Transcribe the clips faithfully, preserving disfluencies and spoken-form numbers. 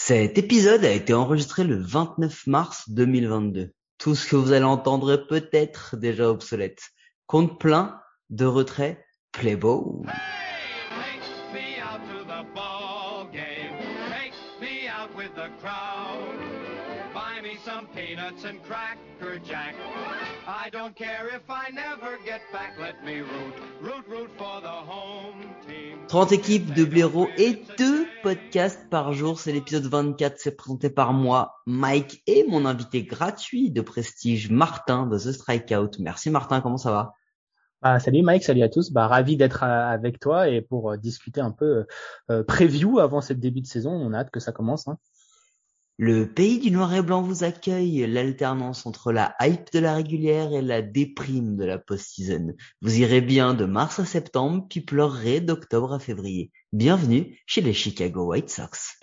Cet épisode a été enregistré le vingt-neuf mars deux mille vingt-deux. Tout ce que vous allez entendre est peut-être déjà obsolète. Compte plein, de retrait, play ball. trente équipes de blaireaux et deux podcasts par jour. C'est l'épisode vingt-quatre, c'est présenté par moi, Mike, et mon invité gratuit de prestige, Martin de The Strikeout. Merci Martin, comment ça va? Bah, salut Mike, salut à tous. Bah, ravi d'être à, avec toi et pour euh, discuter un peu euh, preview avant cette début de saison. On a hâte que ça commence, hein. Le pays du noir et blanc vous accueille, l'alternance entre la hype de la régulière et la déprime de la post-season. Vous irez bien de mars à septembre, puis pleurerez d'octobre à février. Bienvenue chez les Chicago White Sox.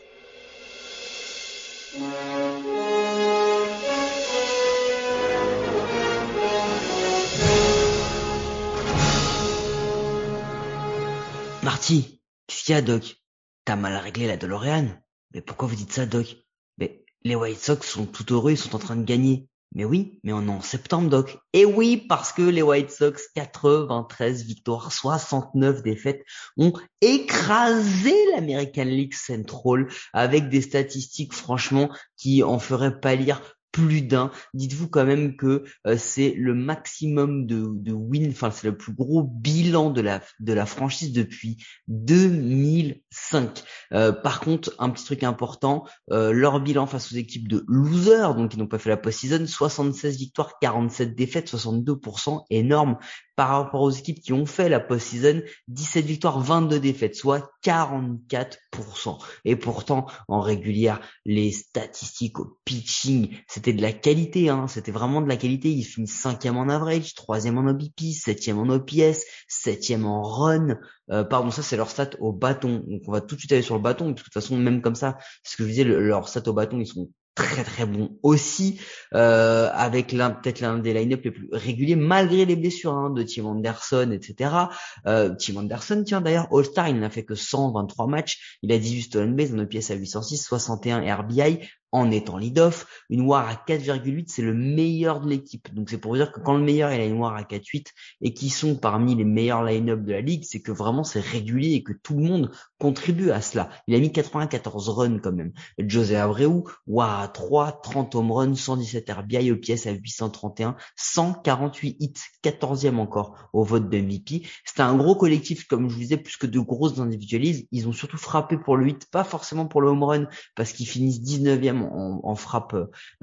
Marty, qu'est-ce qu'il y a, Doc? T'as mal réglé la DeLorean? Mais pourquoi vous dites ça, Doc? Mais les White Sox sont tout heureux, ils sont en train de gagner. Mais oui, mais on est en septembre, Doc. Et oui, parce que les White Sox, quatre-vingt-treize victoires, soixante-neuf défaites, ont écrasé l'American League Central avec des statistiques, franchement, qui en feraient pâlir plus d'un. Dites-vous quand même que euh, c'est le maximum de, de win, enfin c'est le plus gros bilan de la de la franchise depuis deux mille cinq. Euh, par contre, un petit truc important, euh, leur bilan face aux équipes de losers, donc ils n'ont pas fait la post-season, soixante-seize victoires, quarante-sept défaites, soixante-deux pour cent, énorme. Par rapport aux équipes qui ont fait la post-season, dix-sept victoires, vingt-deux défaites, soit quarante-quatre pour cent. Et pourtant, en régulière, les statistiques au pitching, c'était de la qualité, hein. C'était vraiment de la qualité. Ils finissent cinquième en average, troisième en O B P, septième en O P S, septième en run. Euh, pardon, ça c'est leur stat au bâton. Donc on va tout de suite aller sur le bâton. De toute façon, même comme ça, ce que je disais, le, leur stat au bâton, ils sont très très bon aussi, euh, avec l'un peut-être l'un des line-up les plus réguliers malgré les blessures, hein, de Tim Anderson, et cetera. Euh, Tim Anderson, tiens d'ailleurs, All-Star, il n'a fait que cent vingt-trois matches, il a dix-huit stolen base, un O P S à huit cent six, soixante et un R B I en étant lead-off, une W A R à quatre virgule huit, c'est le meilleur de l'équipe. Donc c'est pour vous dire que quand le meilleur il a une W A R à quatre virgule huit et qu'ils sont parmi les meilleurs line-up de la ligue, c'est que vraiment c'est régulier et que tout le monde contribue à cela. Il a mis quatre-vingt-quatorze runs quand même. José Abreu, W A R à trois, trente home runs, cent dix-sept R B I, O P S à huit cent trente et un, cent quarante-huit hits, quatorzième encore au vote de M V P. C'était un gros collectif, comme je vous disais, plus que de grosses individualistes. Ils ont surtout frappé pour le hit, pas forcément pour le home run, parce qu'ils finissent dix-neuvième En, en frappe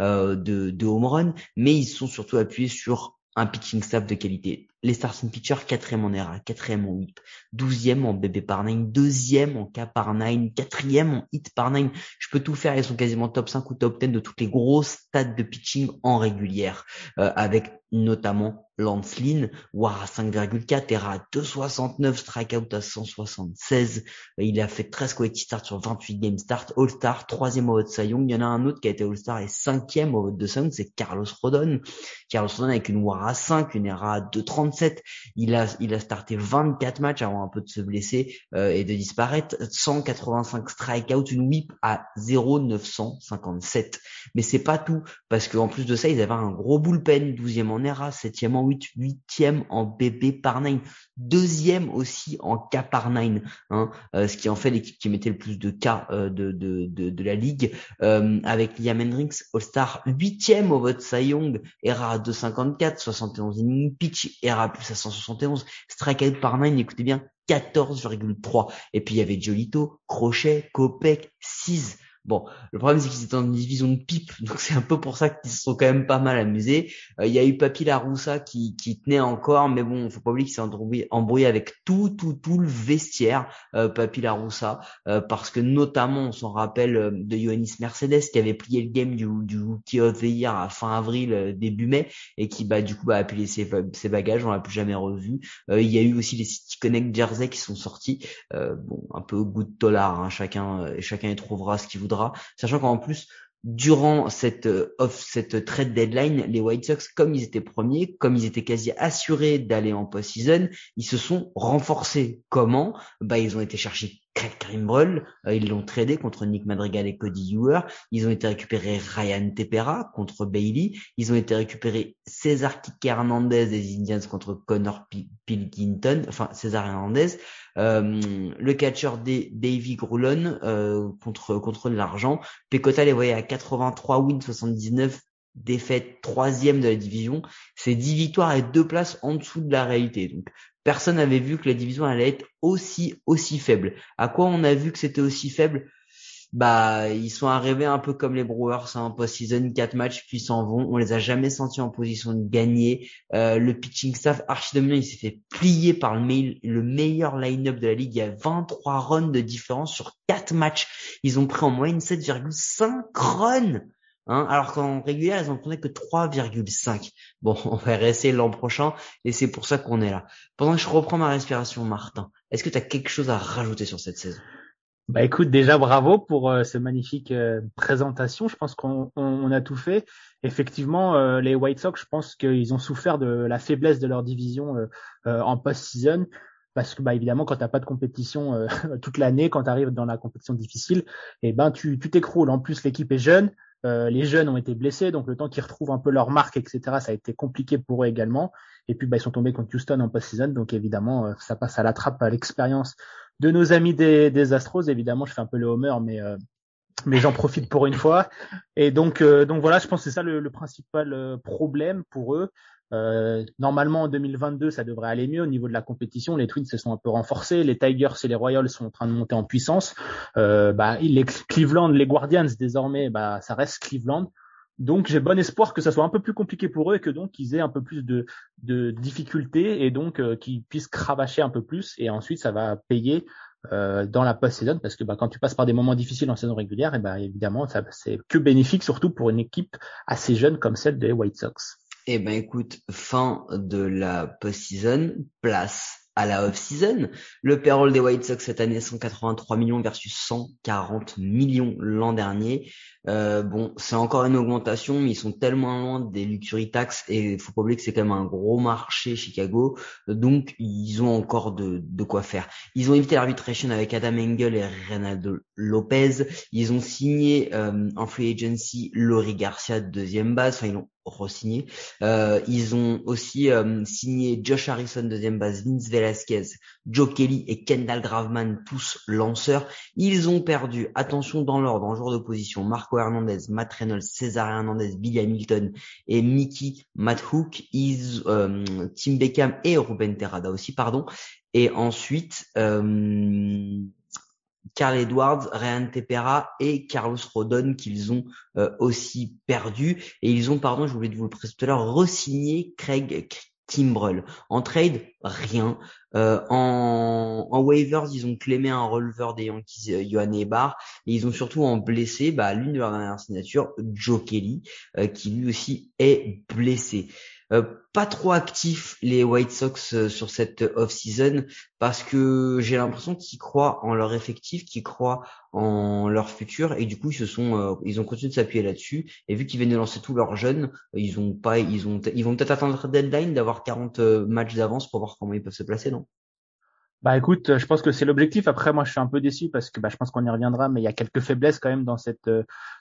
euh, de, de home run, mais ils sont surtout appuyés sur un pitching staff de qualité. Les starting pitchers, quatrième en R A, quatrième en whip, douzième en B B par neuf, deuxième en K par neuf, quatrième en hit par neuf. Je peux tout faire, ils sont quasiment top cinq ou top dix de toutes les grosses stats de pitching en régulière, euh, avec notamment Lance Lynn, W A R à cinq virgule quatre, E R A à deux virgule soixante-neuf, strikeout à cent soixante-seize. Il a fait treize quality starts sur vingt-huit game starts, All-Star, troisième au vote Cy Young. Il y en a un autre qui a été All-Star et cinquième au vote de Cy Young, c'est Carlos Rodon. Carlos Rodon avec une W A R à cinq, une E R A à deux virgule trente-sept. Il a, il a starté vingt-quatre matchs avant un peu de se blesser euh, et de disparaître. cent quatre-vingt-cinq strikeouts, une whip à zéro virgule neuf cent cinquante-sept. Mais c'est pas tout, parce qu'en plus de ça, ils avaient un gros bullpen, douzième en E R A, septième en huit, huitième en B B par neuf, deuxième aussi en K par neuf, hein, euh, ce qui en fait l'équipe qui mettait le plus de K euh, de, de, de, de la ligue, euh, avec Liam Hendricks, All-Star, huitième au vote Cy Young, E R A à deux virgule cinquante-quatre, soixante et onze innings pitch, E R A plus à cent soixante et onze, strikeout par neuf, écoutez bien, quatorze virgule trois. Et puis il y avait Giolito, Crochet, Kopech, six. Bon, le problème c'est qu'ils étaient en division de pipe, donc c'est un peu pour ça qu'ils se sont quand même pas mal amusés. Il euh, y a eu Papi La Russa qui, qui tenait encore, mais bon, faut pas oublier qu'il s'est embrouillé, embrouillé avec tout, tout, tout le vestiaire, euh, Papi La Russa, euh, parce que notamment, on s'en rappelle euh, de Yoenis Mercedes qui avait plié le game du, du Rookie of the Year à fin avril, euh, début mai, et qui bah du coup bah, a plié ses, ses bagages, on l'a plus jamais revu. Il euh, y a eu aussi les City Connect Jersey qui sont sortis, euh, bon, un peu au goût de dollar, hein, chacun, euh, chacun y trouvera ce qu'il voudra. Sachant qu'en plus, durant cette euh, off, cette trade deadline, les White Sox, comme ils étaient premiers, comme ils étaient quasi assurés d'aller en post-season, ils se sont renforcés. Comment? Bah, ils ont été chercher Craig Kimbrel, euh, ils l'ont tradé contre Nick Madrigal et Cody Heuer. Ils ont été récupérés Ryan Tepera contre Bailey. Ils ont été récupérés César Hernandez des Indians contre Connor P- Pilkington, enfin César Hernandez. Euh, le catcheur des Davey Grulon euh, contre contre de l'argent. Pecota les voyait à quatre-vingt-trois wins, soixante-dix-neuf défaites, troisième de la division. C'est dix victoires et deux places en dessous de la réalité. Donc personne n'avait vu que la division allait être aussi aussi faible. À quoi on a vu que c'était aussi faible? Bah, ils sont arrivés un peu comme les Brewers en hein, post-season, quatre matchs puis s'en vont. On les a jamais sentis en position de gagner. Euh, le pitching staff archi dominant, il s'est fait plier par le, me- le meilleur line-up de la ligue. Il y a vingt-trois runs de différence sur quatre matchs. Ils ont pris en moyenne sept virgule cinq runs. Hein, alors qu'en régulière, ils en prenaient que trois virgule cinq. Bon, on va rester l'an prochain et c'est pour ça qu'on est là. Pendant que je reprends ma respiration, Martin, est-ce que tu as quelque chose à rajouter sur cette saison? Bah écoute, déjà bravo pour euh, cette magnifique euh, présentation. Je pense qu'on on, on a tout fait. Effectivement, euh, les White Sox, je pense qu'ils ont souffert de la faiblesse de leur division euh, euh, en post-season. Parce que bah évidemment quand t'as pas de compétition euh, toute l'année, quand t'arrives dans la compétition difficile, eh ben tu tu t'écroules. En plus l'équipe est jeune, euh, les jeunes ont été blessés, donc le temps qu'ils retrouvent un peu leur marque, et cetera, ça a été compliqué pour eux également. Et puis bah ils sont tombés contre Houston en post-season, donc évidemment euh, ça passe à la trappe à l'expérience de nos amis des, des Astros. Évidemment je fais un peu le homer, mais euh, mais j'en profite pour une fois. Et donc euh, donc voilà, je pense que c'est ça le, le principal problème pour eux. Euh, normalement en deux mille vingt-deux ça devrait aller mieux au niveau de la compétition, les Twins se sont un peu renforcés, les Tigers et les Royals sont en train de monter en puissance, euh, bah, les Cleveland, les Guardians désormais bah, ça reste Cleveland, donc j'ai bon espoir que ça soit un peu plus compliqué pour eux et que donc ils aient un peu plus de, de difficultés et donc euh, qu'ils puissent cravacher un peu plus et ensuite ça va payer euh, dans la post-saison parce que bah, quand tu passes par des moments difficiles en saison régulière et bah, évidemment ça, c'est que bénéfique surtout pour une équipe assez jeune comme celle des White Sox. Eh ben écoute, fin de la post-season, place à la off-season. Le payroll des White Sox cette année, cent quatre-vingt-trois millions versus cent quarante millions l'an dernier. Euh, bon, c'est encore une augmentation, mais ils sont tellement loin des luxury tax et faut pas oublier que c'est quand même un gros marché Chicago, donc ils ont encore de, de quoi faire. Ils ont évité l'arbitration avec Adam Engel et Reynaldo Lopez. Ils ont signé euh, en free agency Leury García deuxième base, enfin ils l'ont re-signé. Euh, ils ont aussi euh, signé Josh Harrison deuxième base, Vince Velasquez, Joe Kelly et Kendall Graveman, tous lanceurs. Ils ont perdu, attention dans l'ordre, en joueur d'opposition, Marco Hernandez, Matt Reynolds, César Hernandez, Billy Hamilton et Mickey Madhook, Is, euh, Tim Beckham et Ruben Terrada aussi, pardon. Et ensuite, euh, Carl Edwards, Ryan Tepera et Carlos Rodon qu'ils ont euh, aussi perdu. Et ils ont, pardon, je voulais vous le présenter tout à l'heure, re-signé Craig Kimbrel. En trade, rien. Euh, en, en waivers, ils ont clémé un releveur des Yankees, euh, Johan Ebar, et ils ont surtout en blessé bah, l'une de leurs dernières signatures, Joe Kelly, euh, qui lui aussi est blessé. Euh, pas trop actifs les White Sox euh, sur cette off-season parce que j'ai l'impression qu'ils croient en leur effectif, qu'ils croient en leur futur et du coup ils se sont, euh, ils ont continué de s'appuyer là-dessus et vu qu'ils viennent de lancer tous leurs jeunes, ils ont pas, ils ont, ils vont peut-être attendre deadline d'avoir quarante matchs d'avance pour voir comment ils peuvent se placer, non? Bah écoute, je pense que c'est l'objectif. Après, moi, je suis un peu déçu parce que bah je pense qu'on y reviendra, mais il y a quelques faiblesses quand même dans cette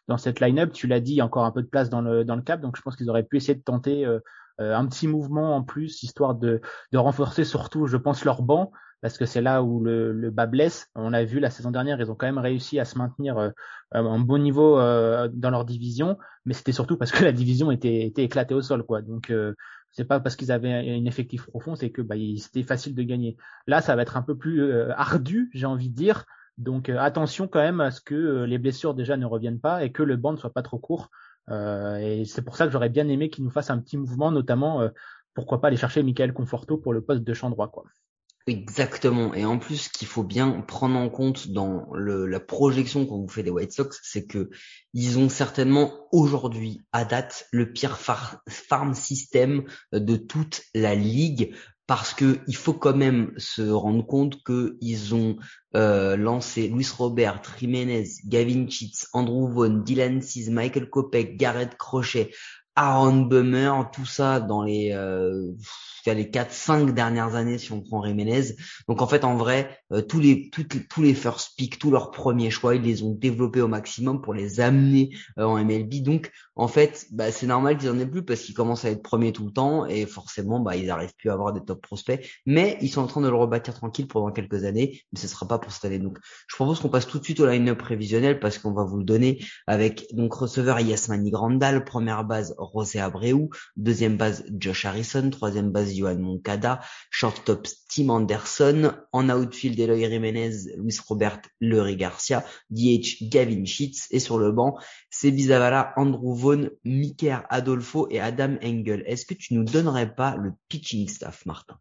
dans cette line-up. Tu l'as dit, il y a encore un peu de place dans le dans le cap, donc je pense qu'ils auraient pu essayer de tenter euh, un petit mouvement en plus, histoire de de renforcer surtout, je pense, leur banc, parce que c'est là où le, le bas blesse. On l'a vu la saison dernière, ils ont quand même réussi à se maintenir euh, à un bon niveau euh, dans leur division, mais c'était surtout parce que la division était était éclatée au sol, quoi. Donc euh, c'est pas parce qu'ils avaient un effectif profond, c'est que bah c'était facile de gagner. Là, ça va être un peu plus euh, ardu, j'ai envie de dire. Donc euh, attention quand même à ce que euh, les blessures déjà ne reviennent pas et que le banc ne soit pas trop court. Euh, et c'est pour ça que j'aurais bien aimé qu'ils nous fassent un petit mouvement, notamment euh, pourquoi pas aller chercher Michael Conforto pour le poste de champ droit, quoi. Exactement. Et en plus, ce qu'il faut bien prendre en compte dans le, la projection qu'on vous fait des White Sox, c'est que ils ont certainement aujourd'hui, à date, le pire far, farm system de toute la ligue. Parce que il faut quand même se rendre compte que ils ont euh, lancé Luis Robert, Jiménez, Gavin Sheets, Andrew Vaughn, Dylan Cease, Michael Kopech, Garrett Crochet, Aaron Bummer, tout ça dans les euh, les quatre cinq dernières années si on prend Jiménez. Donc en fait en vrai euh, tous les toutes, tous les first pick, tous leurs premiers choix, ils les ont développés au maximum pour les amener euh, en M L B. Donc en fait, bah c'est normal qu'ils en aient plus parce qu'ils commencent à être premiers tout le temps et forcément bah ils arrivent plus à avoir des top prospects, mais ils sont en train de le rebâtir tranquille pendant quelques années, mais ce sera pas pour cette année. Donc je propose qu'on passe tout de suite au line-up prévisionnel parce qu'on va vous le donner avec donc receveur Yasmani Grandal, première base José Abreu, deuxième base Josh Harrison, troisième base Yohan Moncada, shortstop Tim Anderson, en outfield Eloy Jiménez, Luis Robert, Leury García, D H Gavin Sheets et sur le banc Sebi Zavala, Andrew Vaughn, Miker Adolfo et Adam Engel. Est-ce que tu nous donnerais pas le pitching staff, Martin?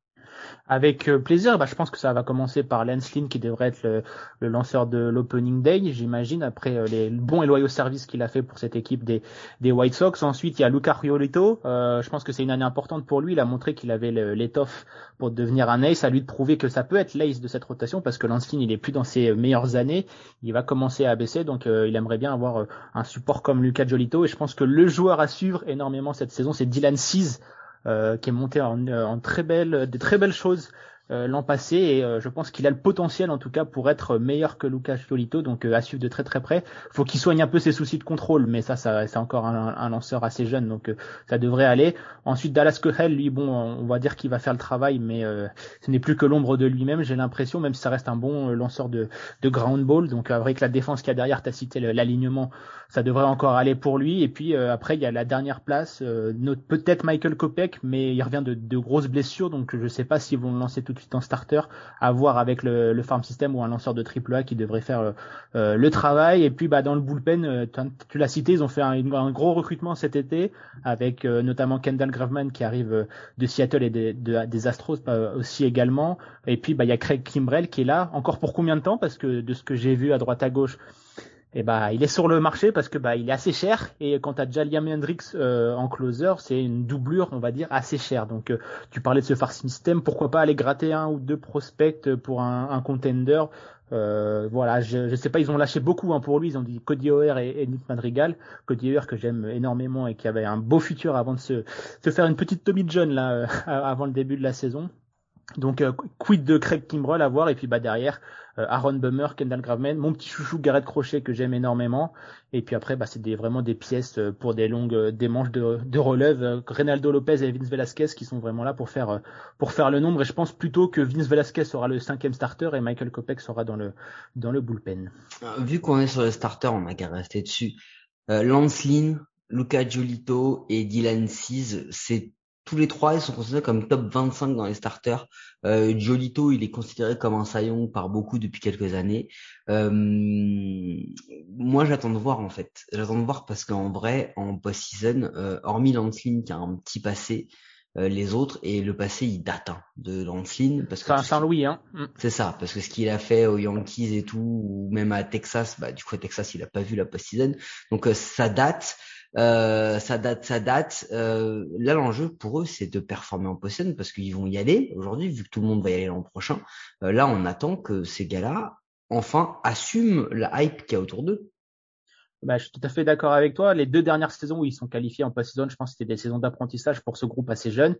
Avec plaisir. Bah, je pense que ça va commencer par Lance Lynn qui devrait être le, le lanceur de l'opening day, j'imagine, après les bons et loyaux services qu'il a fait pour cette équipe des, des White Sox. Ensuite, il y a Luca Giolito. Euh, je pense que c'est une année importante pour lui. Il a montré qu'il avait l'étoffe pour devenir un ace. À lui de prouver que ça peut être l'ace de cette rotation parce que Lance Lynn, il est plus dans ses meilleures années. Il va commencer à baisser. Donc, euh, il aimerait bien avoir un support comme Luca Giolito. Et je pense que le joueur à suivre énormément cette saison, c'est Dylan Cease. Euh, qui est monté en, en très belles, des très belles choses euh, l'an passé et euh, je pense qu'il a le potentiel en tout cas pour être meilleur que Luca Giolito, donc euh, à suivre de très très près. Faut qu'il soigne un peu ses soucis de contrôle, mais ça, ça c'est encore un, un lanceur assez jeune, donc euh, ça devrait aller. Ensuite Dallas Keuchel, lui bon, on va dire qu'il va faire le travail, mais euh, ce n'est plus que l'ombre de lui-même, j'ai l'impression, même si ça reste un bon euh, lanceur de, de ground ball, donc avec la défense qu'il y a derrière, t'as cité l'alignement. Ça devrait encore aller pour lui. Et puis euh, après, il y a la dernière place, euh, notre, peut-être Michael Kopech, mais il revient de, de grosses blessures, donc je ne sais pas s'ils vont le lancer tout de suite en starter, à voir avec le, le farm system ou un lanceur de triple A qui devrait faire euh, le travail. Et puis bah dans le bullpen, euh, tu l'as cité, ils ont fait un, un gros recrutement cet été, avec euh, notamment Kendall Graveman qui arrive de Seattle et de, de, des Astros euh, aussi également. Et puis bah il y a Craig Kimbrel qui est là, encore pour combien de temps? Parce que de ce que j'ai vu à droite à gauche, et bah il est sur le marché parce que bah il est assez cher, et quand t'as déjà Liam Hendricks euh, en closer, c'est une doublure on va dire assez chère. Donc euh, tu parlais de ce farm system, pourquoi pas aller gratter un ou deux prospects pour un, un contender. Euh, voilà, je, je sais pas, ils ont lâché beaucoup hein, pour lui, ils ont dit Cody Heuer et, et Nick Madrigal. Cody Heuer que j'aime énormément et qui avait un beau futur avant de se, se faire une petite Tommy John là euh, avant le début de la saison. Donc euh, quid de Craig Kimbrel à voir, et puis bah derrière euh, Aaron Bummer, Kendall Graveman, mon petit chouchou Garrett Crochet que j'aime énormément, et puis après bah c'est des vraiment des pièces euh, pour des longues euh, des manches de de relève, euh, Reynaldo Lopez et Vince Velasquez qui sont vraiment là pour faire euh, pour faire le nombre, et je pense plutôt que Vince Velasquez sera le cinquième starter et Michael Kopech sera dans le dans le bullpen. Vu qu'on est sur les starters, on a qu'à rester dessus. Euh, Lance Lynn, Luca Giolito et Dylan Cease, c'est tous les trois, ils sont considérés comme top vingt-cinq dans les starters. Euh, Giolito, il est considéré comme un Cy Young par beaucoup depuis quelques années. Euh, moi, j'attends de voir, en fait. J'attends de voir parce qu'en vrai, en post-season, euh, hormis Lance Lynn qui a un petit passé, euh, les autres, et le passé, il date hein, de Lance Lynn. Parce que Saint-Louis, hein. C'est ça, parce que ce qu'il a fait aux Yankees et tout, ou même à Texas, bah du coup, à Texas, il a pas vu la post-season. Donc, euh, ça date. Euh, ça date, ça date. Euh, là, l'enjeu pour eux, c'est de performer en post-season parce qu'ils vont y aller aujourd'hui, vu que tout le monde va y aller l'an prochain. Euh, là, on attend que ces gars-là, enfin, assument la hype qu'il y a autour d'eux. Bah, je suis tout à fait d'accord avec toi. Les deux dernières saisons où ils sont qualifiés en post-season, je pense que c'était des saisons d'apprentissage pour ce groupe assez jeune.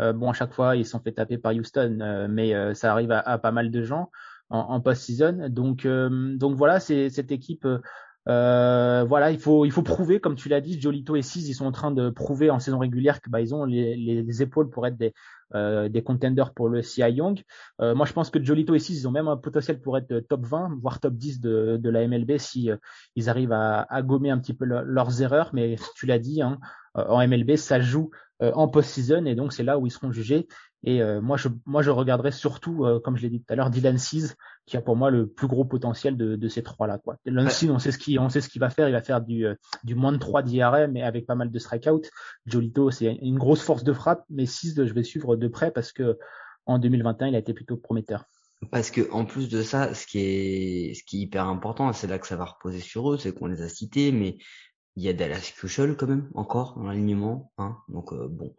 Euh, bon, à chaque fois, ils sont fait taper par Houston, euh, mais euh, ça arrive à, à pas mal de gens en, en post-season. Donc, euh, donc voilà, c'est cette équipe. Euh, Euh, voilà, il faut il faut prouver, comme tu l'as dit, Giolito et Cease, ils sont en train de prouver en saison régulière que bah ils ont les, les, les épaules pour être des euh, des contenders pour le Cy Young. Euh, moi, je pense que Giolito et Cease, ils ont même un potentiel pour être top vingt, voire top dix de de la M L B si euh, ils arrivent à, à gommer un petit peu le, leurs erreurs. Mais tu l'as dit, hein, en M L B, ça joue euh, en post-season, et donc c'est là où ils seront jugés. Et euh, moi, je moi je regarderai surtout, euh, comme je l'ai dit tout à l'heure, Dylan Cease, qui a pour moi le plus gros potentiel de, de ces trois-là, quoi. Lance Lynn, on sait ce qu'il, on sait ce qu'il va faire. Il va faire du, euh, du moins de trois d'I R A, mais avec pas mal de strikeouts. Giolito, c'est une grosse force de frappe, mais Cease, je vais suivre de près parce que en deux mille vingt et un, il a été plutôt prometteur. Parce que, en plus de ça, ce qui est, ce qui est hyper important, c'est là que ça va reposer sur eux, c'est qu'on les a cités, mais il y a Dallas Keuchel quand même encore dans l'alignement, hein. Donc euh, bon,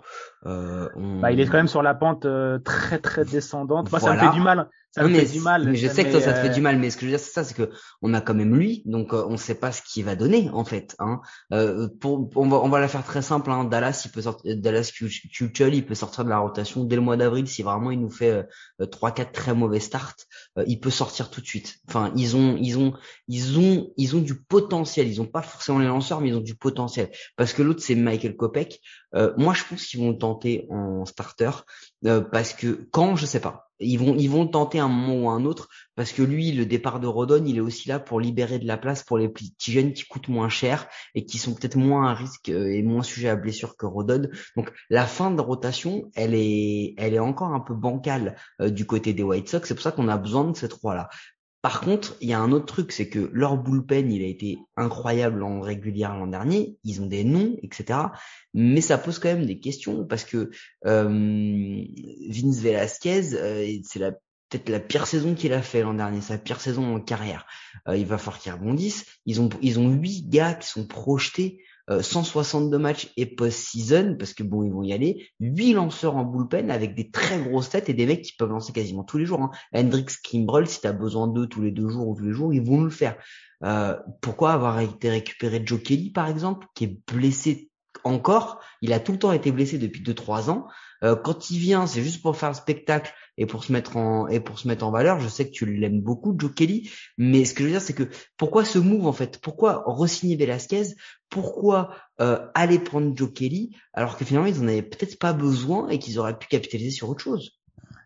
euh, on... bah il est quand même sur la pente euh, très très descendante. Moi, voilà. Ça me fait du mal. Ça me fait du mal. Mais je sais que toi, ça te fait du mal. Mais ce que je veux dire, c'est ça, c'est que on a quand même lui, donc euh, on ne sait pas ce qu'il va donner en fait. Hein. Euh, pour, on va, on va la faire très simple. Hein. Dallas, il peut sortir, Dallas Keuchel, il peut sortir de la rotation dès le mois d'avril si vraiment il nous fait trois, euh, quatre très mauvais starts. Euh, il peut sortir tout de suite. Enfin, ils ont, ils ont, ils ont, ils ont, ils ont du potentiel. Ils n'ont pas forcément les lanceurs, mais ils ont du potentiel. Parce que l'autre, c'est Michael Kopech. Euh, moi, je pense qu'ils vont le tenter en starter euh, parce que quand, je sais pas. Ils vont, ils vont le tenter un moment ou un autre parce que lui, le départ de Rodon, il est aussi là pour libérer de la place pour les petits jeunes qui coûtent moins cher et qui sont peut-être moins à risque et moins sujets à blessure que Rodon. Donc, la fin de rotation, elle est, elle est encore un peu bancale euh, du côté des White Sox. C'est pour ça qu'on a besoin de ces trois-là. Par contre, il y a un autre truc, c'est que leur bullpen, il a été incroyable en régulière l'an dernier. Ils ont des noms, et cetera. Mais ça pose quand même des questions parce que euh, Vince Velasquez, euh, c'est la, peut-être la pire saison qu'il a fait l'an dernier, sa pire saison en carrière. Euh, il va falloir qu'ils rebondissent. Ils ont, ils ont huit gars qui sont projetés. Euh, cent soixante-deux matchs et post-season parce que bon ils vont y aller, huit lanceurs en bullpen avec des très grosses têtes et des mecs qui peuvent lancer quasiment tous les jours hein. Hendricks, Kimbrel, si t'as besoin d'eux tous les deux jours ou tous les jours, ils vont le faire. Euh, pourquoi avoir été récupéré Joe Kelly par exemple, qui est blessé encore, il a tout le temps été blessé depuis deux trois ans. Euh, quand il vient, c'est juste pour faire le spectacle et pour se mettre en et pour se mettre en valeur. Je sais que tu l'aimes beaucoup, Joe Kelly, mais ce que je veux dire, c'est que pourquoi ce move en fait? Pourquoi re-signer Velasquez? Pourquoi euh, aller prendre Joe Kelly alors que finalement ils en avaient peut-être pas besoin et qu'ils auraient pu capitaliser sur autre chose?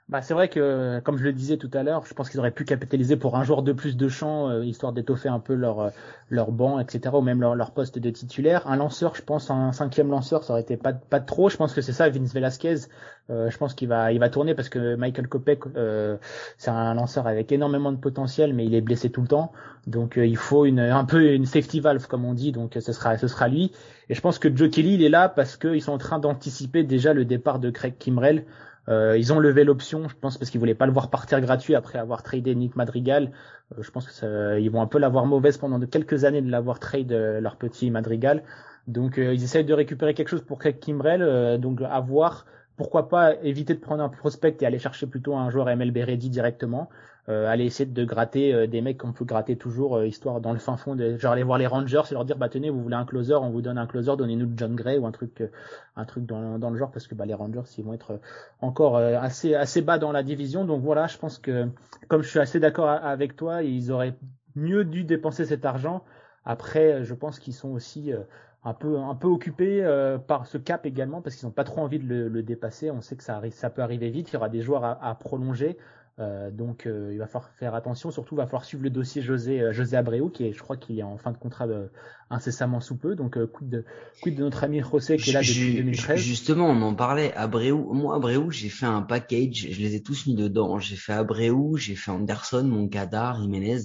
Bah c'est vrai que, comme je le disais tout à l'heure, je pense qu'ils auraient pu capitaliser pour un joueur de plus de champ, euh, histoire d'étoffer un peu leur leur banc, et cetera, ou même leur, leur poste de titulaire. Un lanceur, je pense, un cinquième lanceur, ça aurait été pas pas trop. Je pense que c'est ça, Vince Velasquez. Euh, je pense qu'il va il va tourner parce que Michael Kopech, euh, c'est un lanceur avec énormément de potentiel, mais il est blessé tout le temps. Donc euh, il faut une un peu une safety valve comme on dit. Donc euh, ce sera ce sera lui. Et je pense que Joe Kelly il est là parce qu'ils sont en train d'anticiper déjà le départ de Craig Kimbrel. Euh, ils ont levé l'option, je pense, parce qu'ils voulaient pas le voir partir gratuit après avoir tradé Nick Madrigal. Euh, je pense que ça, ils vont un peu l'avoir mauvaise pendant de quelques années de l'avoir trade euh, leur petit Madrigal. Donc euh, ils essayent de récupérer quelque chose pour Craig Kimbrel, euh, donc à voir. Pourquoi pas éviter de prendre un prospect et aller chercher plutôt un joueur M L B ready directement. Euh, aller essayer de gratter euh, des mecs qu'on peut gratter toujours, euh, histoire dans le fin fond de genre aller voir les Rangers et leur dire bah tenez vous voulez un closer, on vous donne un closer, donnez-nous John Gray ou un truc euh, un truc dans dans le genre parce que bah les Rangers ils vont être encore euh, assez assez bas dans la division. Donc voilà, je pense que comme je suis assez d'accord avec toi, ils auraient mieux dû dépenser cet argent. Après je pense qu'ils sont aussi euh, un peu un peu occupés euh, par ce cap également parce qu'ils n'ont pas trop envie de le, le dépasser. On sait que ça arrive, ça peut arriver vite, il y aura des joueurs à, à prolonger. Euh, donc euh, il va falloir faire attention, surtout il va falloir suivre le dossier José euh, José Abreu qui est, je crois qu'il est en fin de contrat euh, incessamment sous peu, donc euh, quid de quid de notre ami José qui est là depuis deux mille treize. Justement on en parlait, Abreu, moi Abreu j'ai fait un package, je les ai tous mis dedans, j'ai fait Abreu, j'ai fait Anderson, Moncada, Jiménez,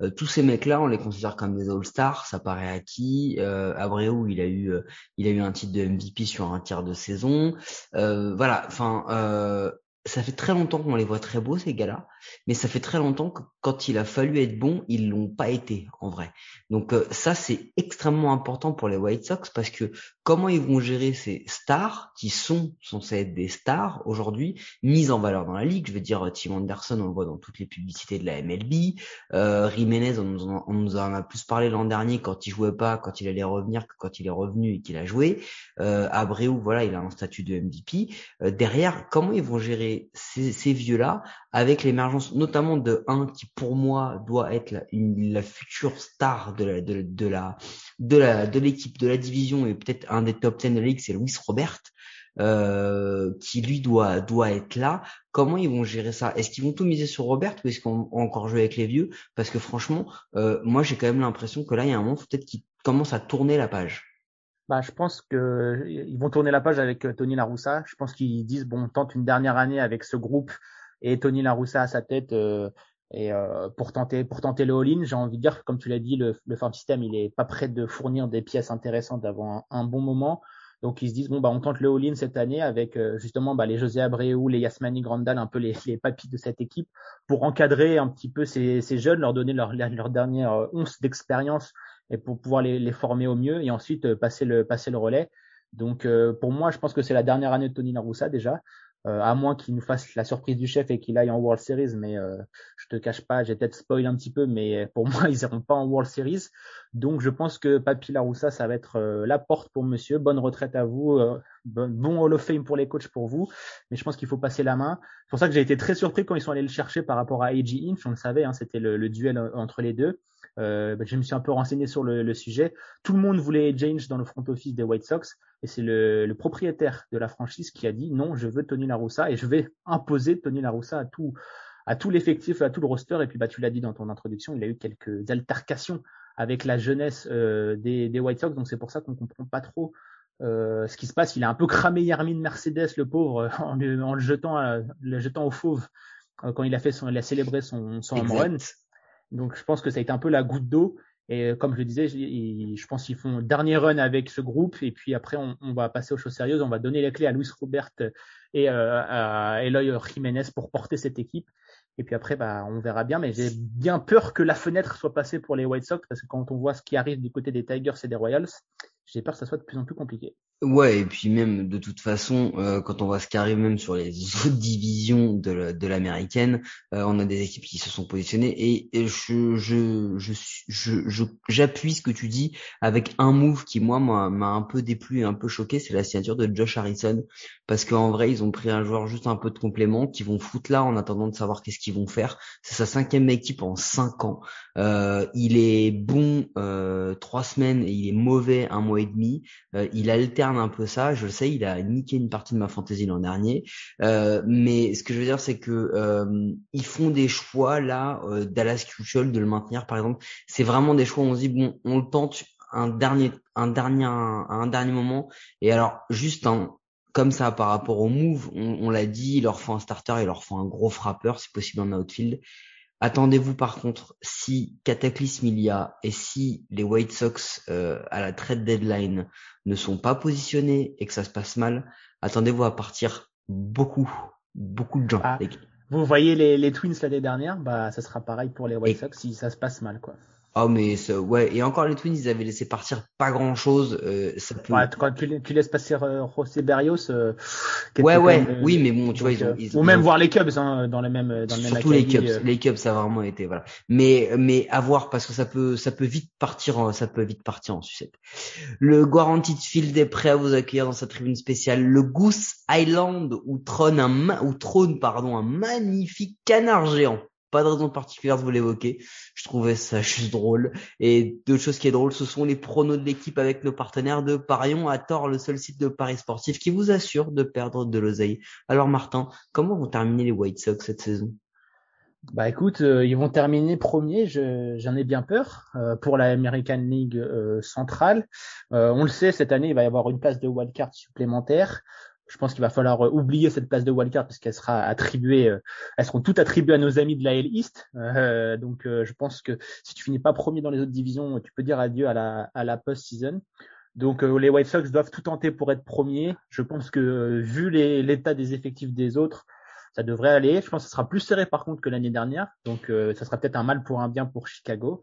euh, tous ces mecs là on les considère comme des all-stars, ça paraît acquis. euh, Abreu il a eu euh, il a eu un titre de M V P sur un tiers de saison, euh, voilà, enfin euh, ça fait très longtemps qu'on les voit très beaux ces gars-là, mais ça fait très longtemps que quand il a fallu être bon, ils l'ont pas été en vrai. Donc euh, ça c'est extrêmement important pour les White Sox parce que comment ils vont gérer ces stars qui sont censées être des stars aujourd'hui mises en valeur dans la ligue. Je veux dire Tim Anderson, on le voit dans toutes les publicités de la M L B. Euh, Jiménez, on nous en, on nous en a plus parlé l'an dernier quand il jouait pas, quand il allait revenir, que quand il est revenu et qu'il a joué. Euh, Abreu, voilà, il a un statut de M V P. Euh, derrière, comment ils vont gérer Ces, ces vieux-là, avec l'émergence notamment de un qui pour moi doit être la, une, la future star de la, de, de la de la de l'équipe, de la division et peut-être un des top dix de la ligue, c'est Luis Robert, euh, qui lui doit doit être là. Comment ils vont gérer ça? Est-ce qu'ils vont tout miser sur Robert ou est-ce qu'on va encore jouer avec les vieux? Parce que franchement, euh, moi j'ai quand même l'impression que là il y a un moment peut-être qu'ils commencent à tourner la page. Bah, je pense que ils vont tourner la page avec Tony La Russa. Je pense qu'ils disent bon, on tente une dernière année avec ce groupe et Tony La Russa à sa tête euh, et euh, pour tenter pour tenter le all-in. J'ai envie de dire, comme tu l'as dit, le, le farm system il est pas prêt de fournir des pièces intéressantes avant un, un bon moment. Donc ils se disent bon bah on tente le all-in cette année avec euh, justement bah les José Abreu, les Yasmani Grandal, un peu les les papis de cette équipe pour encadrer un petit peu ces ces jeunes, leur donner leur leur dernière once d'expérience et pour pouvoir les, les former au mieux et ensuite euh, passer le passer le relais. Donc euh, pour moi, je pense que c'est la dernière année de Tony La Russa déjà. Euh, à moins qu'il nous fasse la surprise du chef et qu'il aille en World Series, mais euh, je te cache pas, j'ai peut-être spoil un petit peu, mais pour moi ils iront pas en World Series, donc je pense que Papy La Russa, ça va être euh, la porte pour monsieur. Bonne retraite à vous, euh, bon, bon Hall of Fame pour les coachs pour vous, mais je pense qu'il faut passer la main. C'est pour ça que j'ai été très surpris quand ils sont allés le chercher par rapport à A J Hinch, on le savait, hein, c'était le, le duel entre les deux. Euh, je me suis un peu renseigné sur le, le sujet. Tout le monde voulait Hinch dans le front office des White Sox, et c'est le, le propriétaire de la franchise qui a dit non, je veux Tony La Russa et je vais imposer Tony La Russa à tout, à tout l'effectif, à tout le roster. Et puis bah tu l'as dit dans ton introduction, il a eu quelques altercations avec la jeunesse euh, des, des White Sox, donc c'est pour ça qu'on comprend pas trop euh, ce qui se passe. Il a un peu cramé Yermín Mercedes, le pauvre, en, le, en le jetant, euh, le jetant au fauve euh, quand il a fait son, il a célébré son, son home run. Donc je pense que ça a été un peu la goutte d'eau, et comme je le disais, je, je pense qu'ils font le dernier run avec ce groupe, et puis après on, on va passer aux choses sérieuses, on va donner les clés à Luis Robert et euh, à Eloy Jiménez pour porter cette équipe, et puis après bah, on verra bien, mais j'ai bien peur que la fenêtre soit passée pour les White Sox, parce que quand on voit ce qui arrive du côté des Tigers et des Royals, j'ai peur que ça soit de plus en plus compliqué. Ouais, et puis même de toute façon, euh, quand on voit ce qui arrive même sur les autres divisions de, de l'américaine, euh, on a des équipes qui se sont positionnées, et, et je, je, je, je, je, j'appuie ce que tu dis avec un move qui moi m'a, m'a un peu déplu et un peu choqué, c'est la signature de Josh Harrison, parce qu'en vrai ils ont pris un joueur juste un peu de complément qu'ils vont foutre là en attendant de savoir qu'est-ce qu'ils vont faire. C'est sa cinquième équipe en cinq ans. Euh, il est bon euh, trois semaines et il est mauvais un mois et demi. Euh, il alterne un peu ça, je le sais, il a niqué une partie de ma fantasy l'an dernier, euh, mais ce que je veux dire c'est que euh, ils font des choix là, euh, Dallas Keuchel de le maintenir par exemple, c'est vraiment des choix où on se dit bon, on le tente un dernier, un dernier, un, un dernier moment, et alors juste un comme ça par rapport au move, on, on l'a dit, il leur faut un starter, il leur faut un gros frappeur, c'est possible en outfield. Attendez-vous par contre, si cataclysme il y a, et si les White Sox euh, à la trade deadline ne sont pas positionnés et que ça se passe mal, attendez-vous à partir beaucoup, beaucoup de gens. Ah, vous voyez les, les Twins l'année dernière, bah ça sera pareil pour les White et... Sox si ça se passe mal quoi. Oh mais ça, ouais, et encore les Twins ils avaient laissé partir pas grand chose, euh, ça peut... ouais, quand tu, tu laisses passer euh, José Berrios euh, ouais ouais même, oui mais bon tu vois ils ont, ils ont ou même ils ont... voir les Cubs hein, dans le même dans le même surtout les Cubs euh... les Cubs ça a vraiment été voilà, mais mais à voir parce que ça peut ça peut vite partir en, ça peut vite partir en sucette. Le Guaranteed Field est prêt à vous accueillir dans sa tribune spéciale, le Goose Island où trône un où trône pardon un magnifique canard géant. Pas de raison particulière de vous l'évoquer. Je trouvais ça juste drôle. Et d'autres choses qui est drôle, ce sont les pronos de l'équipe avec nos partenaires de Parions à tort, le seul site de paris sportif qui vous assure de perdre de l'oseille. Alors Martin, comment vont terminer les White Sox cette saison ? Bah écoute, euh, ils vont terminer premier, je, j'en ai bien peur, euh, pour la American League euh, centrale. Euh, on le sait, cette année, il va y avoir une place de wildcard supplémentaire. Je pense qu'il va falloir euh, oublier cette place de wildcard parce qu'elle sera attribuée, euh, elles seront toutes attribuées à nos amis de la A L East. Euh, donc, euh, je pense que si tu finis pas premier dans les autres divisions, tu peux dire adieu à la, à la post-season. Donc, euh, les White Sox doivent tout tenter pour être premier. Je pense que, euh, vu les, l'état des effectifs des autres, ça devrait aller. Je pense que ça sera plus serré par contre que l'année dernière. Donc, euh, ça sera peut-être un mal pour un bien pour Chicago.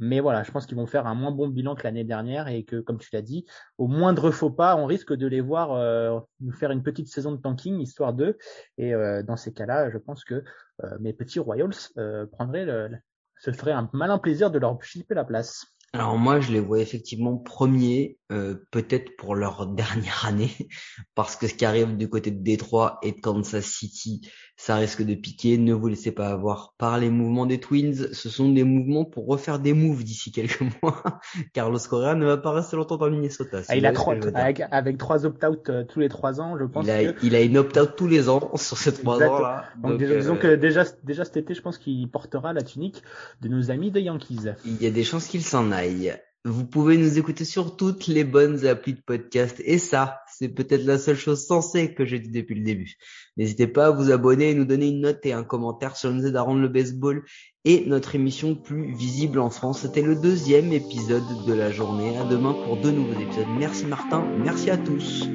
Mais voilà, je pense qu'ils vont faire un moins bon bilan que l'année dernière et que, comme tu l'as dit, au moindre faux pas, on risque de les voir euh, nous faire une petite saison de tanking, histoire d'eux. Et euh, dans ces cas-là, je pense que euh, mes petits Royals euh, prendraient le, le, se feraient un malin plaisir de leur chipper la place. Alors moi, je les vois effectivement premiers, euh, peut-être pour leur dernière année, parce que ce qui arrive du côté de Détroit et de Kansas City, ça risque de piquer. Ne vous laissez pas avoir par les mouvements des Twins. Ce sont des mouvements pour refaire des moves d'ici quelques mois. Carlos Correa ne va pas rester longtemps dans Minnesota. Ah, il a trois, avec, avec trois opt-out euh, tous les trois ans, je pense. Il a, que... il a une opt-out tous les ans sur ces trois ans-là. Donc, donc, disons euh... que déjà, déjà cet été, je pense qu'il portera la tunique de nos amis des Yankees. Il y a des chances qu'il s'en aille. Vous pouvez nous écouter sur toutes les bonnes applis de podcast et ça, c'est peut-être la seule chose sensée que j'ai dit depuis le début. N'hésitez pas à vous abonner et nous donner une note et un commentaire, ça nous aide à rendre le baseball et notre émission plus visible en France. C'était le deuxième épisode de la journée. À demain pour deux nouveaux épisodes. Merci Martin, merci à tous.